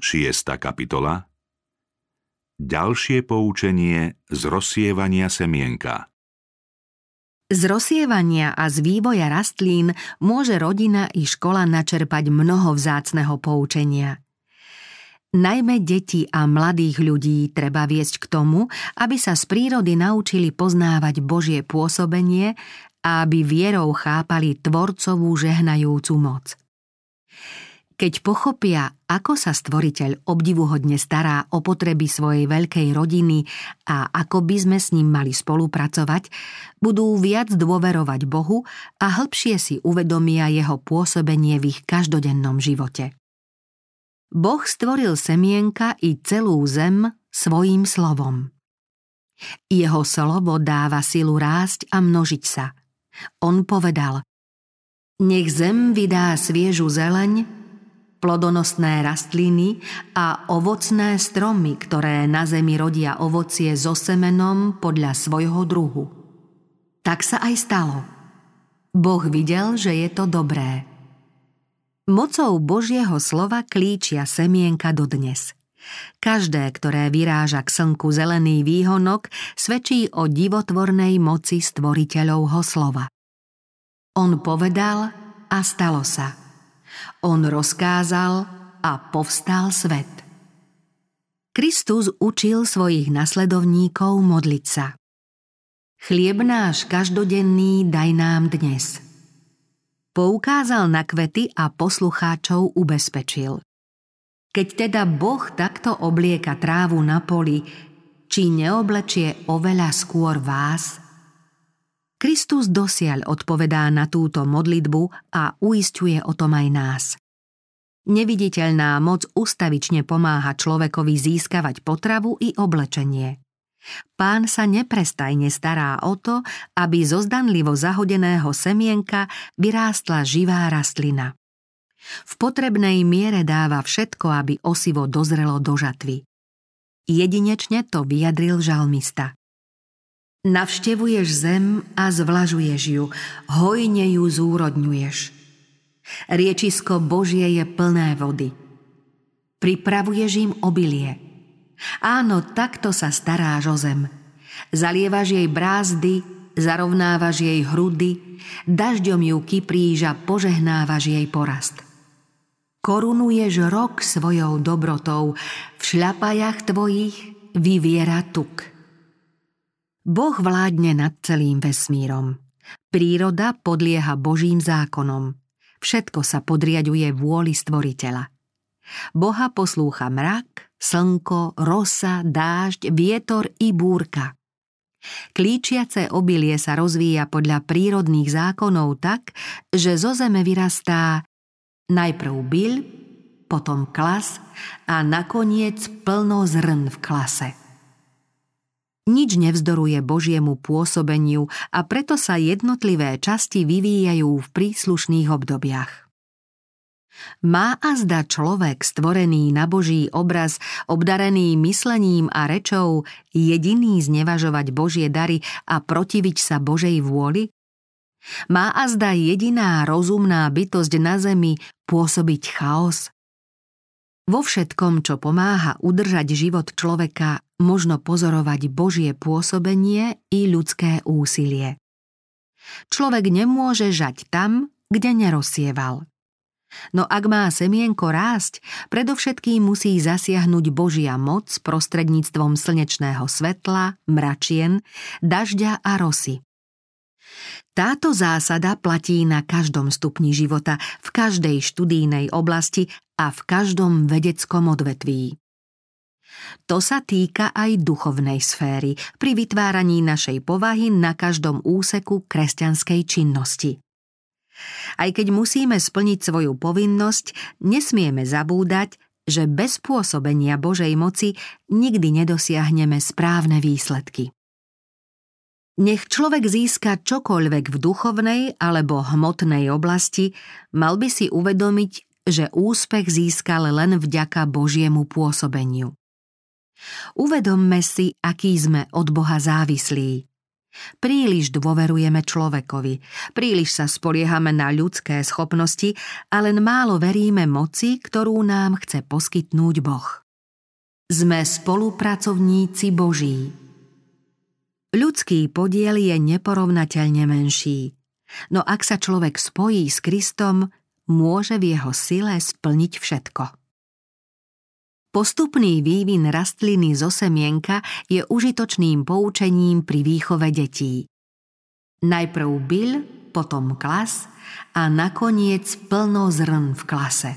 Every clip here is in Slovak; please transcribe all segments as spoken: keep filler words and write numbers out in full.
Šiesta kapitola. Ďalšie poučenie z rozsievania semienka. Z rozsievania a z vývoja rastlín môže rodina i škola načerpať mnoho vzácneho poučenia. Najmä deti a mladých ľudí treba viesť k tomu, aby sa z prírody naučili poznávať Božie pôsobenie a aby vierou chápali tvorcovú žehnajúcu moc. Keď pochopia, ako sa stvoriteľ obdivuhodne stará o potreby svojej veľkej rodiny a ako by sme s ním mali spolupracovať, budú viac dôverovať Bohu a hĺbšie si uvedomia jeho pôsobenie v ich každodennom živote. Boh stvoril semienka i celú zem svojím slovom. Jeho slovo dáva silu rásť a množiť sa. On povedal: Nech zem vydá sviežu zeleň, plodonosné rastliny a ovocné stromy, ktoré na zemi rodia ovocie so semenom podľa svojho druhu. Tak sa aj stalo. Boh videl, že je to dobré. Mocou Božieho slova klíčia semienka dodnes. Každé, ktoré vyráža k slnku zelený výhonok, svedčí o divotvornej moci stvoriteľovho slova. On povedal a stalo sa. On rozkázal a povstal svet. Kristus učil svojich nasledovníkov modliť sa. Chlieb náš každodenný daj nám dnes. Poukázal na kvety a poslucháčov ubezpečil: Keď teda Boh takto oblieka trávu na poli, či neoblečie oveľa skôr vás? Kristus dosiaľ odpovedá na túto modlitbu a uisťuje o tom aj nás. Neviditeľná moc ustavične pomáha človekovi získavať potravu i oblečenie. Pán sa neprestajne stará o to, aby zo zdanlivo zahodeného semienka vyrástla živá rastlina. V potrebnej miere dáva všetko, aby osivo dozrelo do žatvy. Jedinečne to vyjadril žalmista. Navštevuješ zem a zvlažuješ ju, hojne ju zúrodňuješ. Riečisko Božie je plné vody. Pripravuješ im obilie. Áno, takto sa staráš o zem. Zalievaš jej brázdy, zarovnávaš jej hrudy, dažďom ju kypríš a požehnávaš jej porast. Korunuješ rok svojou dobrotou, v šľapajach tvojich vyviera tuk. Boh vládne nad celým vesmírom. Príroda podlieha Božím zákonom. Všetko sa podriaďuje vôli stvoriteľa. Boha poslúcha mrak, slnko, rosa, dážď, vietor i búrka. Klíčiace obilie sa rozvíja podľa prírodných zákonov tak, že zo zeme vyrastá najprv byľ, potom klas a nakoniec plno zrn v klase. Nič nevzdoruje Božiemu pôsobeniu a preto sa jednotlivé časti vyvíjajú v príslušných obdobiach. Má azda človek stvorený na Boží obraz, obdarený myslením a rečou, jediný znevažovať Božie dary a protiviť sa Božej vôli? Má azda jediná rozumná bytosť na zemi pôsobiť chaos? Vo všetkom, čo pomáha udržať život človeka, možno pozorovať Božie pôsobenie i ľudské úsilie. Človek nemôže žať tam, kde nerozsieval. No ak má semienko rásť, predovšetkým musí zasiahnuť Božia moc prostredníctvom slnečného svetla, mračien, dažďa a rosy. Táto zásada platí na každom stupni života, v každej študijnej oblasti a v každom vedeckom odvetví. To sa týka aj duchovnej sféry pri vytváraní našej povahy na každom úseku kresťanskej činnosti. Aj keď musíme splniť svoju povinnosť, nesmieme zabúdať, že bez pôsobenia Božej moci nikdy nedosiahneme správne výsledky. Nech človek získa čokoľvek v duchovnej alebo hmotnej oblasti, mal by si uvedomiť, že úspech získal len vďaka Božiemu pôsobeniu. Uvedomme si, aký sme od Boha závislí. Príliš dôverujeme človekovi, príliš sa spoliehame na ľudské schopnosti a len málo veríme moci, ktorú nám chce poskytnúť Boh. Sme spolupracovníci Boží. Ľudský podiel je neporovnateľne menší, no ak sa človek spojí s Kristom, môže v jeho sile splniť všetko. Postupný vývin rastliny zo semienka je užitočným poučením pri výchove detí. Najprv byľ, potom klas a nakoniec plno zrn v klase.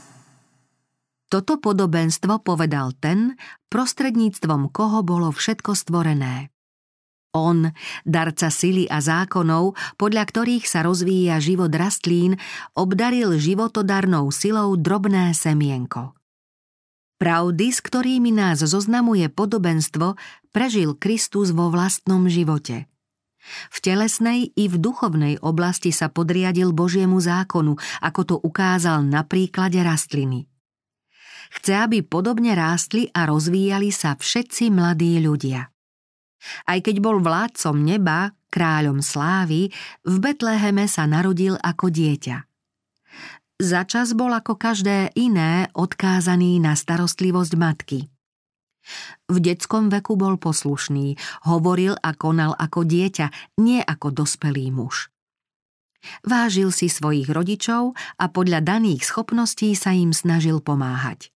Toto podobenstvo povedal ten, prostredníctvom koho bolo všetko stvorené. On, darca sily a zákonov, podľa ktorých sa rozvíja život rastlín, obdaril životodarnou silou drobné semienko. Pravdy, s ktorými nás zoznamuje podobenstvo, prežil Kristus vo vlastnom živote. V telesnej i v duchovnej oblasti sa podriadil Božiemu zákonu, ako to ukázal na príklade rastliny. Chce, aby podobne rástli a rozvíjali sa všetci mladí ľudia. Aj keď bol vládcom neba, kráľom slávy, v Betleheme sa narodil ako dieťa. Začas bol ako každé iné odkázaný na starostlivosť matky. V detskom veku bol poslušný, hovoril a konal ako dieťa, nie ako dospelý muž. Vážil si svojich rodičov a podľa daných schopností sa im snažil pomáhať.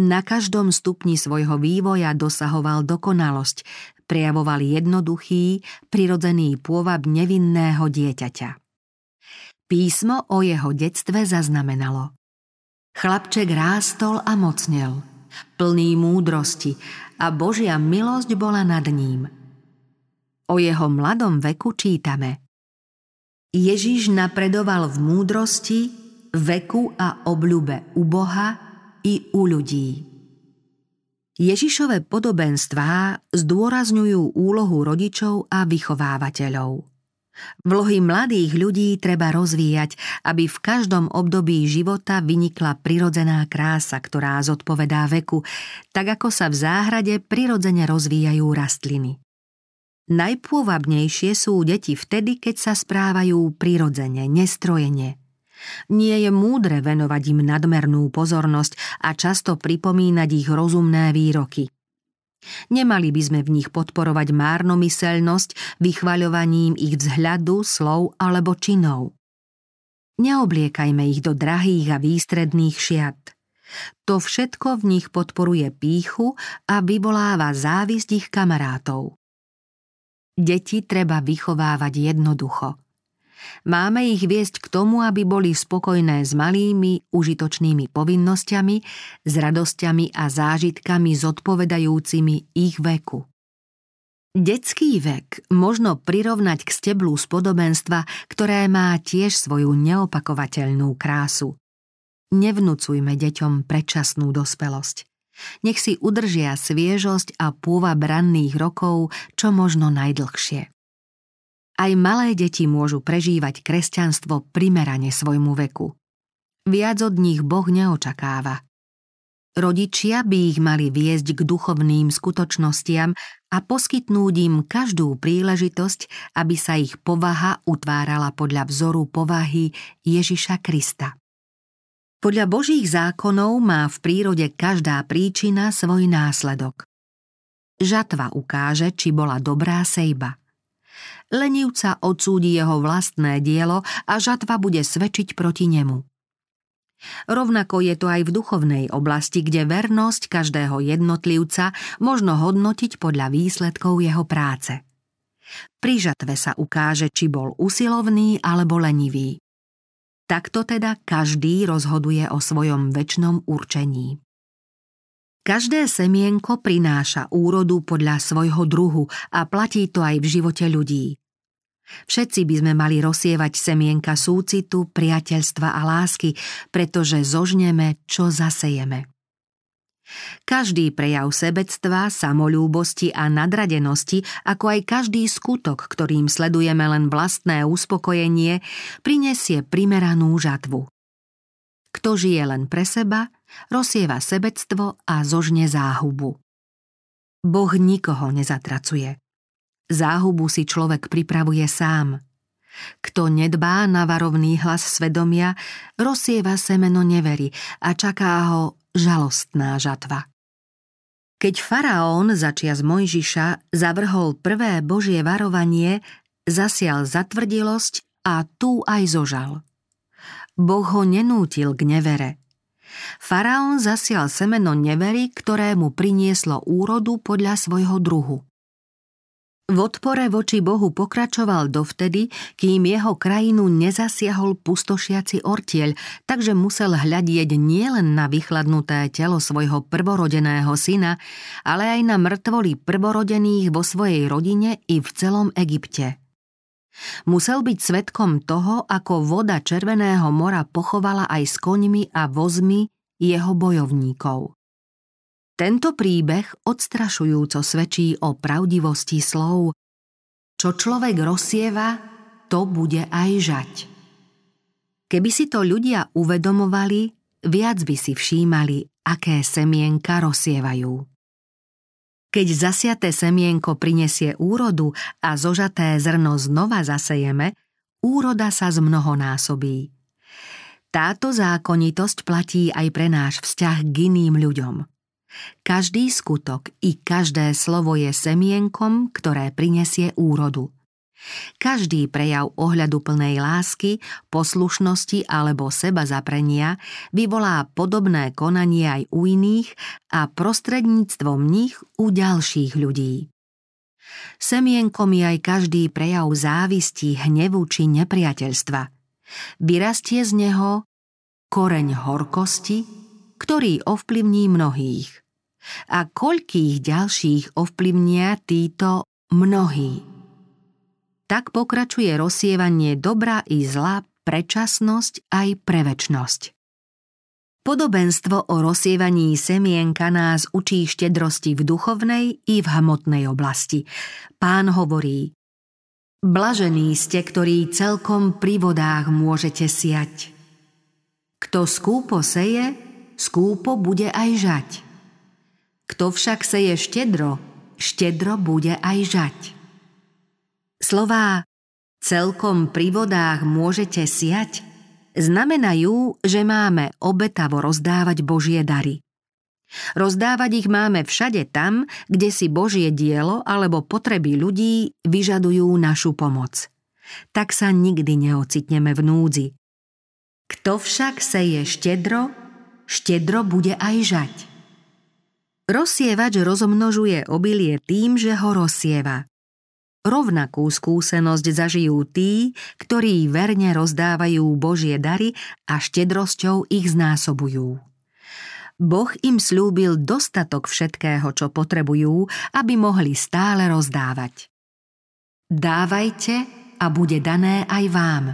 Na každom stupni svojho vývoja dosahoval dokonalosť, prejavoval jednoduchý, prirodzený pôvab nevinného dieťaťa. Písmo o jeho detstve zaznamenalo: chlapček rástol a mocnel, plný múdrosti, a Božia milosť bola nad ním. O jeho mladom veku čítame: Ježiš napredoval v múdrosti, veku a obľube u Boha i u ľudí. Ježišove podobenstvá zdôrazňujú úlohu rodičov a vychovávateľov. Vlohy mladých ľudí treba rozvíjať, aby v každom období života vynikla prirodzená krása, ktorá zodpovedá veku, tak ako sa v záhrade prirodzene rozvíjajú rastliny. Najpôvabnejšie sú deti vtedy, keď sa správajú prirodzene, nestrojene. Nie je múdre venovať im nadmernú pozornosť a často pripomínať ich rozumné výroky. Nemali by sme v nich podporovať márnomyseľnosť vychvaľovaním ich vzhľadu, slov alebo činov. Neobliekajme ich do drahých a výstredných šiat. To všetko v nich podporuje pýchu a vyvoláva závisť ich kamarátov. Deti treba vychovávať jednoducho. Máme ich viesť k tomu, aby boli spokojné s malými, užitočnými povinnosťami, s radosťami a zážitkami zodpovedajúcimi ich veku. Detský vek možno prirovnať k steblu spodobenstva, ktoré má tiež svoju neopakovateľnú krásu. Nevnúcujme deťom predčasnú dospelosť. Nech si udržia sviežosť a pôvab ranných rokov čo možno najdlhšie. Aj malé deti môžu prežívať kresťanstvo primerane svojmu veku. Viac od nich Boh neočakáva. Rodičia by ich mali viesť k duchovným skutočnostiam a poskytnúť im každú príležitosť, aby sa ich povaha utvárala podľa vzoru povahy Ježiša Krista. Podľa Božích zákonov má v prírode každá príčina svoj následok. Žatva ukáže, či bola dobrá sejba. Lenivca odsúdi jeho vlastné dielo a žatva bude svedčiť proti nemu. Rovnako je to aj v duchovnej oblasti, kde vernosť každého jednotlivca možno hodnotiť podľa výsledkov jeho práce. Pri žatve sa ukáže, či bol usilovný alebo lenivý. Takto teda každý rozhoduje o svojom večnom určení. Každé semienko prináša úrodu podľa svojho druhu a platí to aj v živote ľudí. Všetci by sme mali rozsievať semienka súcitu, priateľstva a lásky, pretože zožneme, čo zasejeme. Každý prejav sebectva, samolúbosti a nadradenosti, ako aj každý skutok, ktorým sledujeme len vlastné uspokojenie, prinesie primeranú žatvu. Kto žije len pre seba, rozsieva sebectvo a zožne záhubu. Boh nikoho nezatracuje. záhubu si človek pripravuje sám. Kto nedbá na varovný hlas svedomia, rozsieva semeno nevery a čaká ho žalostná žatva. Keď faraón začias Mojžiša zavrhol prvé Božie varovanie, zasial zatvrdilosť a tu aj zožal. Boh ho nenútil k nevere. Faraón zasial semeno nevery, ktoré mu prinieslo úrodu podľa svojho druhu. V odpore voči Bohu pokračoval dovtedy, kým jeho krajinu nezasiahol pustošiaci ortieľ, takže musel hľadieť nielen na vychladnuté telo svojho prvorodeného syna, ale aj na mŕtvoly prvorodených vo svojej rodine i v celom Egypte. Musel byť svedkom toho, ako voda Červeného mora pochovala aj s koňmi a vozmi jeho bojovníkov. Tento príbeh odstrašujúco svedčí o pravdivosti slov. Čo človek rozsieva, to bude aj žať. Keby si to ľudia uvedomovali, viac by si všímali, aké semienka rozsievajú. Keď zasiaté semienko prinesie úrodu a zožaté zrno znova zasejeme, úroda sa zmnohonásobí. Táto zákonitosť platí aj pre náš vzťah k iným ľuďom. Každý skutok i každé slovo je semienkom, ktoré prinesie úrodu. Každý prejav ohľaduplnej lásky, poslušnosti alebo sebazaprenia vyvolá podobné konanie aj u iných a prostredníctvom nich u ďalších ľudí. Semienkom je aj každý prejav závisti, hnevu či nepriateľstva. Vyrastie z neho koreň horkosti, ktorý ovplyvní mnohých. A koľkých ďalších ovplyvnia títo mnohí. Tak pokračuje rozsievanie dobra i zla pre časnosť aj pre večnosť. Podobenstvo o rozsievaní semienka nás učí štedrosti v duchovnej i v hmotnej oblasti. Pán hovorí: Blažení ste, ktorí celkom pri vodách môžete siať. Kto skúpo seje, skúpo bude aj žať. Kto však seje štedro, štedro bude aj žať. Slová celkom pri vodách môžete siať znamenajú, že máme obetavo rozdávať Božie dary. Rozdávať ich máme všade tam, kde si Božie dielo alebo potreby ľudí vyžadujú našu pomoc. Tak sa nikdy neocitneme v núdzi. Kto však seje štedro, štedro bude aj žať. Rozsievač rozmnožuje obilie tým, že ho rozsieva. Rovnakú skúsenosť zažijú tí, ktorí verne rozdávajú Božie dary a štedrosťou ich znásobujú. Boh im slúbil dostatok všetkého, čo potrebujú, aby mohli stále rozdávať. Dávajte a bude dané aj vám.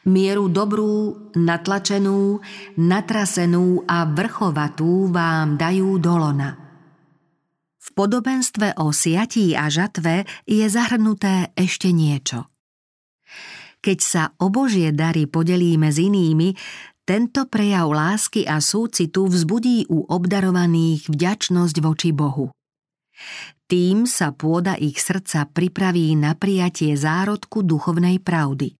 Mieru dobrú, natlačenú, natrasenú a vrchovatú vám dajú do lona. V podobenstve o siatí a žatve je zahrnuté ešte niečo. Keď sa o Božie dary podelíme s inými, tento prejav lásky a súcitu vzbudí u obdarovaných vďačnosť voči Bohu. Tým sa pôda ich srdca pripraví na prijatie zárodku duchovnej pravdy.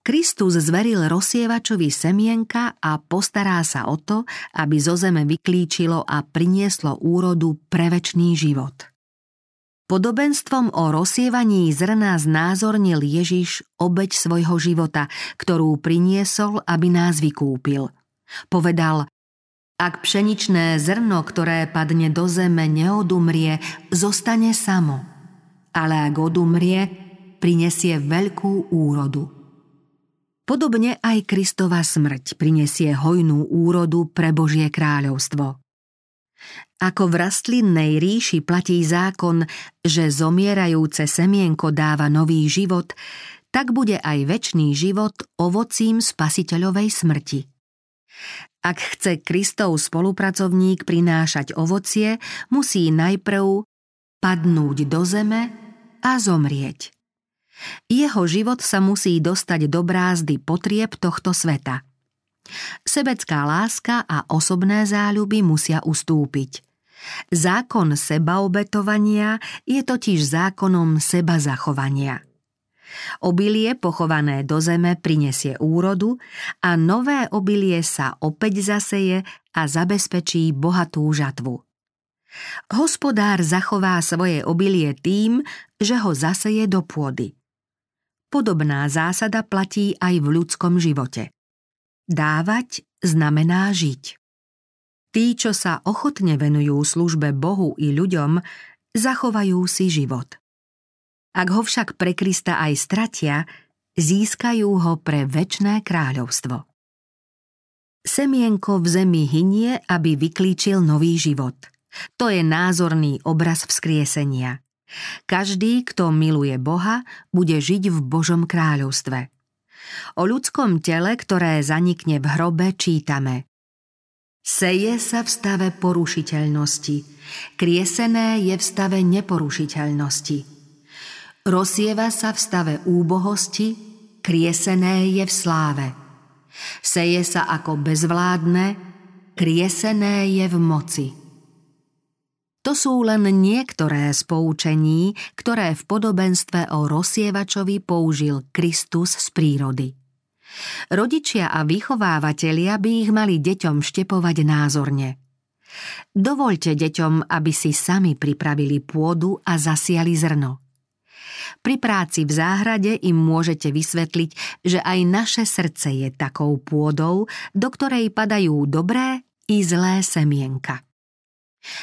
Kristus zveril rozsievačovi semienka a postará sa o to, aby zo zeme vyklíčilo a prinieslo úrodu pre večný život. Podobenstvom o rozsievaní zrna znázornil Ježiš obeť svojho života, ktorú priniesol, aby nás vykúpil. Povedal: Ak pšeničné zrno, ktoré padne do zeme, neodumrie, zostane samo, ale ak odumrie, prinesie veľkú úrodu. Podobne aj Kristova smrť prinesie hojnú úrodu pre Božie kráľovstvo. Ako v rastlinnej ríši platí zákon, že zomierajúce semienko dáva nový život, tak bude aj večný život ovocím spasiteľovej smrti. Ak chce Kristov spolupracovník prinášať ovocie, musí najprv padnúť do zeme a zomrieť. Jeho život sa musí dostať do brázdy potrieb tohto sveta. Sebecká láska a osobné záľuby musia ustúpiť. Zákon sebaobetovania je totiž zákonom sebazachovania. Obilie pochované do zeme prinesie úrodu a nové obilie sa opäť zaseje a zabezpečí bohatú žatvu. Hospodár zachová svoje obilie tým, že ho zaseje do pôdy. Podobná zásada platí aj v ľudskom živote. Dávať znamená žiť. Tí, čo sa ochotne venujú službe Bohu i ľuďom, zachovajú si život. Ak ho však pre Krista aj stratia, získajú ho pre večné kráľovstvo. Semienko v zemi hynie, aby vyklíčil nový život. To je názorný obraz vzkriesenia. Každý, kto miluje Boha, bude žiť v Božom kráľovstve. O ľudskom tele, ktoré zanikne v hrobe, čítame: seje sa v stave porušiteľnosti, kriesené je v stave neporušiteľnosti. Rozsieva sa v stave úbohosti, kriesené je v sláve. Seje sa ako bezvládne, kriesené je v moci. To sú len niektoré z poučení, ktoré v podobenstve o rozsievačovi použil Kristus z prírody. Rodičia a vychovávateľia by ich mali deťom vštepovať názorne. Dovoľte deťom, aby si sami pripravili pôdu a zasiali zrno. Pri práci v záhrade im môžete vysvetliť, že aj naše srdce je takou pôdou, do ktorej padajú dobré i zlé semienka.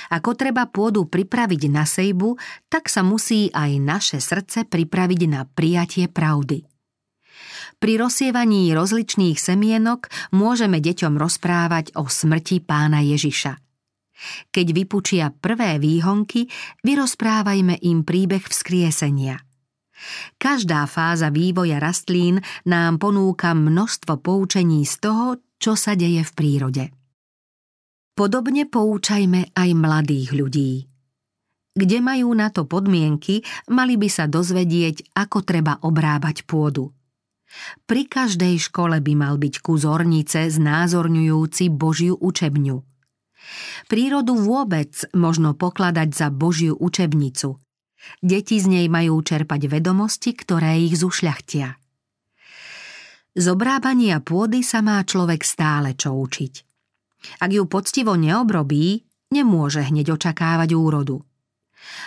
Ako treba pôdu pripraviť na sejbu, tak sa musí aj naše srdce pripraviť na prijatie pravdy. Pri rozsievaní rozličných semienok môžeme deťom rozprávať o smrti Pána Ježiša. Keď vypučia prvé výhonky, vyrozprávajme im príbeh vzkriesenia. Každá fáza vývoja rastlín nám ponúka množstvo poučení z toho, čo sa deje v prírode. Podobne poučajme aj mladých ľudí. Kde majú na to podmienky, mali by sa dozvedieť, ako treba obrábať pôdu. Pri každej škole by mal byť kus ornice znázorňujúci Božiu učebňu. Prírodu vôbec možno pokladať za Božiu učebnicu. Deti z nej majú čerpať vedomosti, ktoré ich zušľachtia. Z obrábania pôdy sa má človek stále čo učiť. Ak ju poctivo neobrobí, nemôže hneď očakávať úrodu.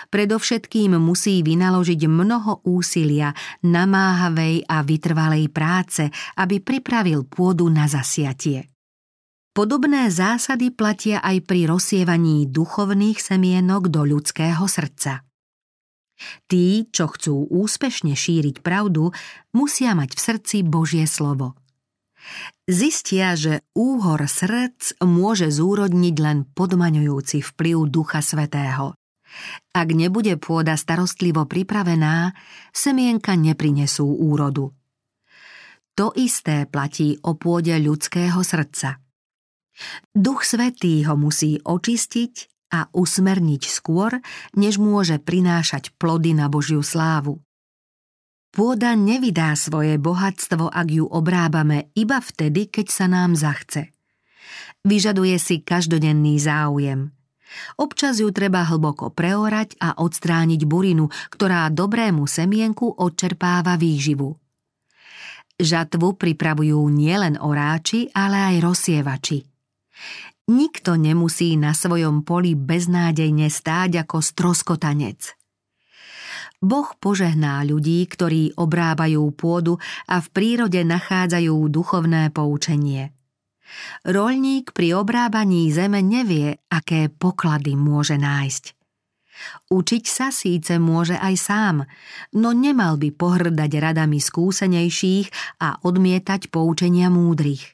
Predovšetkým musí vynaložiť mnoho úsilia, namáhavej a vytrvalej práce, aby pripravil pôdu na zasiatie. Podobné zásady platia aj pri rozsievaní duchovných semienok do ľudského srdca. Tí, čo chcú úspešne šíriť pravdu, musia mať v srdci Božie slovo. Zistia, že úhor srdc môže zúrodniť len podmaňujúci vplyv Ducha Svätého. Ak nebude pôda starostlivo pripravená, semienka neprinesú úrodu. To isté platí o pôde ľudského srdca. Duch Svätý ho musí očistiť a usmerniť skôr, než môže prinášať plody na Božiu slávu. Pôda nevydá svoje bohatstvo, ak ju obrábame iba vtedy, keď sa nám zachce. Vyžaduje si každodenný záujem. Občas ju treba hlboko preorať a odstrániť burinu, ktorá dobrému semienku odčerpáva výživu. Žatvu pripravujú nielen oráči, ale aj rozsievači. Nikto nemusí na svojom poli beznádejne stáť ako stroskotanec. Boh požehná ľudí, ktorí obrábajú pôdu a v prírode nachádzajú duchovné poučenie. Roľník pri obrábaní zeme nevie, aké poklady môže nájsť. Učiť sa síce môže aj sám, no nemal by pohrdať radami skúsenejších a odmietať poučenia múdrych.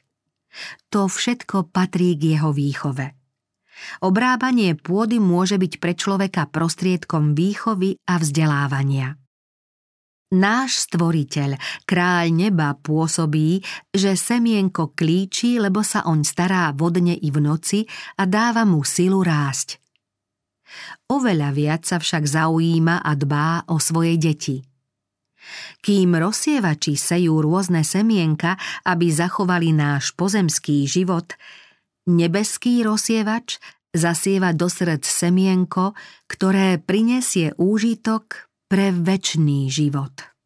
To všetko patrí k jeho výchove. Obrábanie pôdy môže byť pre človeka prostriedkom výchovy a vzdelávania. Náš Stvoriteľ, Kráľ neba, pôsobí, že semienko klíči, lebo sa on stará vo dne i v noci a dáva mu silu rásť. Oveľa viac sa však zaujíma a dbá o svoje deti. Kým rozsievači sejú rôzne semienka, aby zachovali náš pozemský život, nebeský rozsievač zasievať dosred semienko, ktoré prinesie úžitok pre večný život.